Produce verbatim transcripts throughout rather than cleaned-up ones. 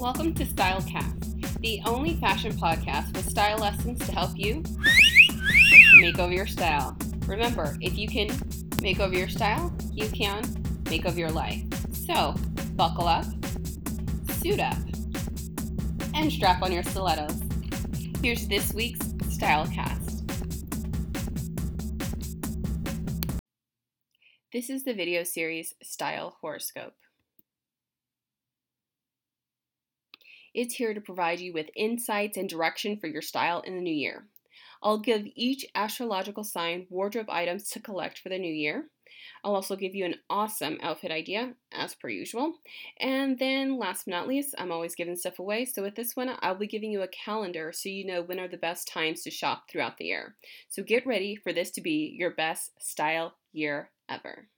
Welcome to StyleCast, the only fashion podcast with style lessons to help you make over your style. Remember, if you can make over your style, you can make over your life. So, buckle up, suit up, and strap on your stilettos. Here's this week's StyleCast. This is the video series Style Horoscope. It's here to provide you with insights and direction for your style in the new year. I'll give each astrological sign wardrobe items to collect for the new year. I'll also give you an awesome outfit idea, as per usual. And then, last but not least, I'm always giving stuff away. So with this one, I'll be giving you a calendar so you know when are the best times to shop throughout the year. So get ready for this to be your best style year ever.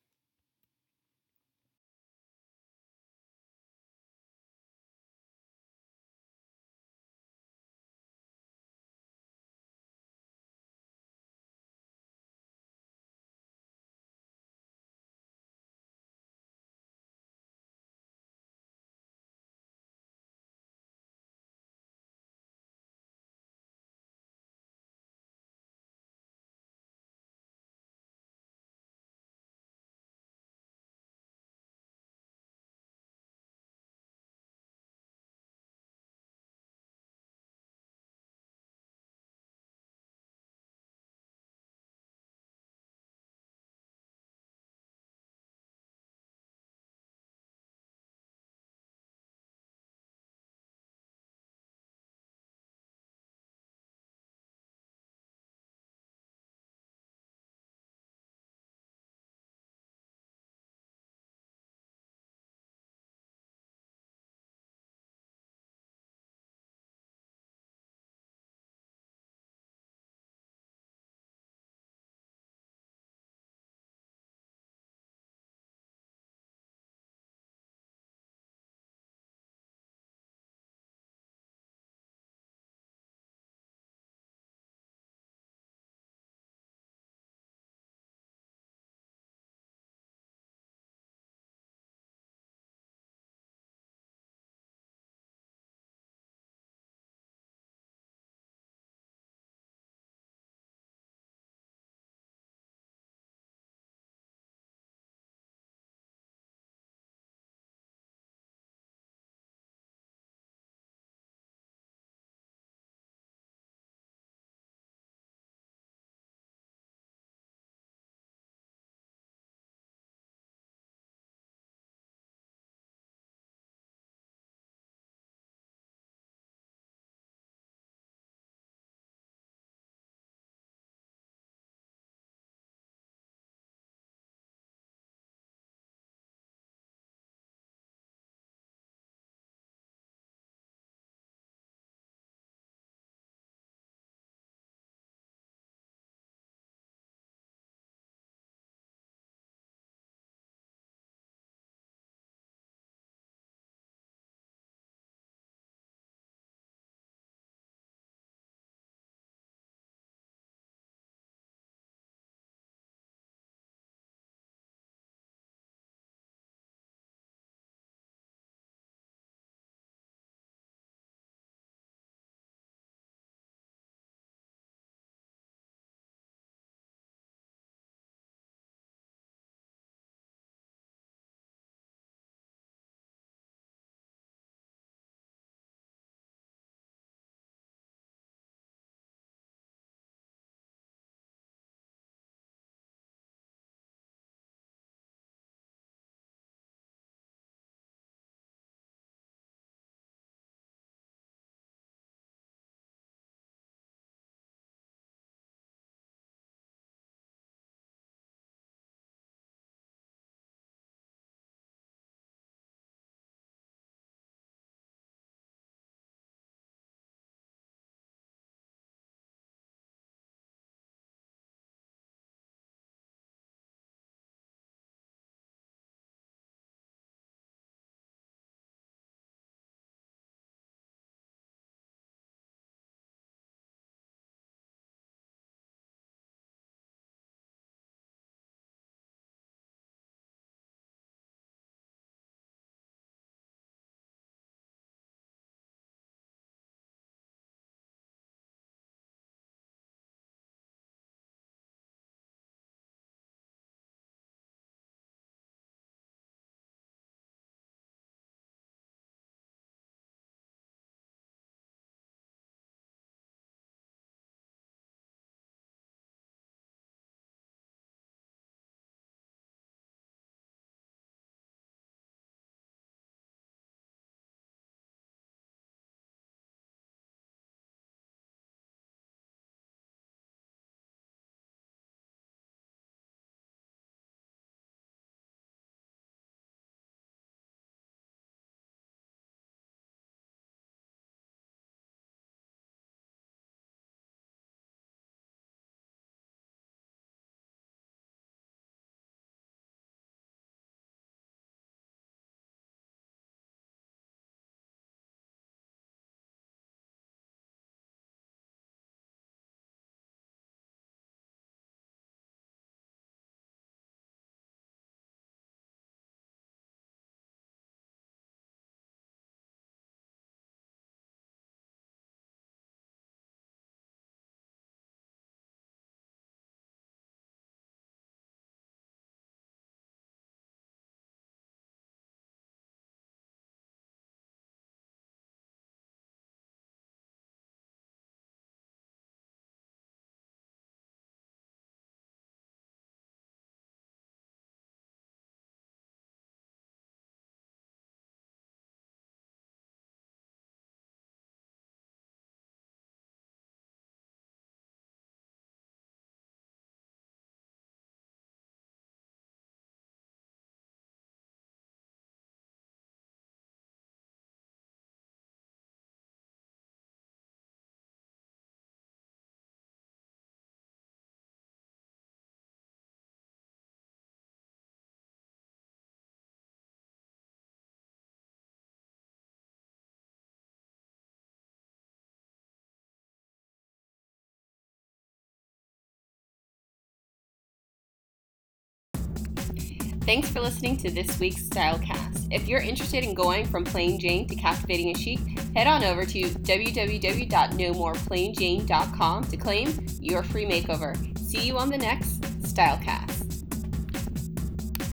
Thanks for listening to this week's StyleCast. If you're interested in going from plain Jane to captivating and chic, head on over to w w w dot no more plain jane dot com to claim your free makeover. See you on the next StyleCast.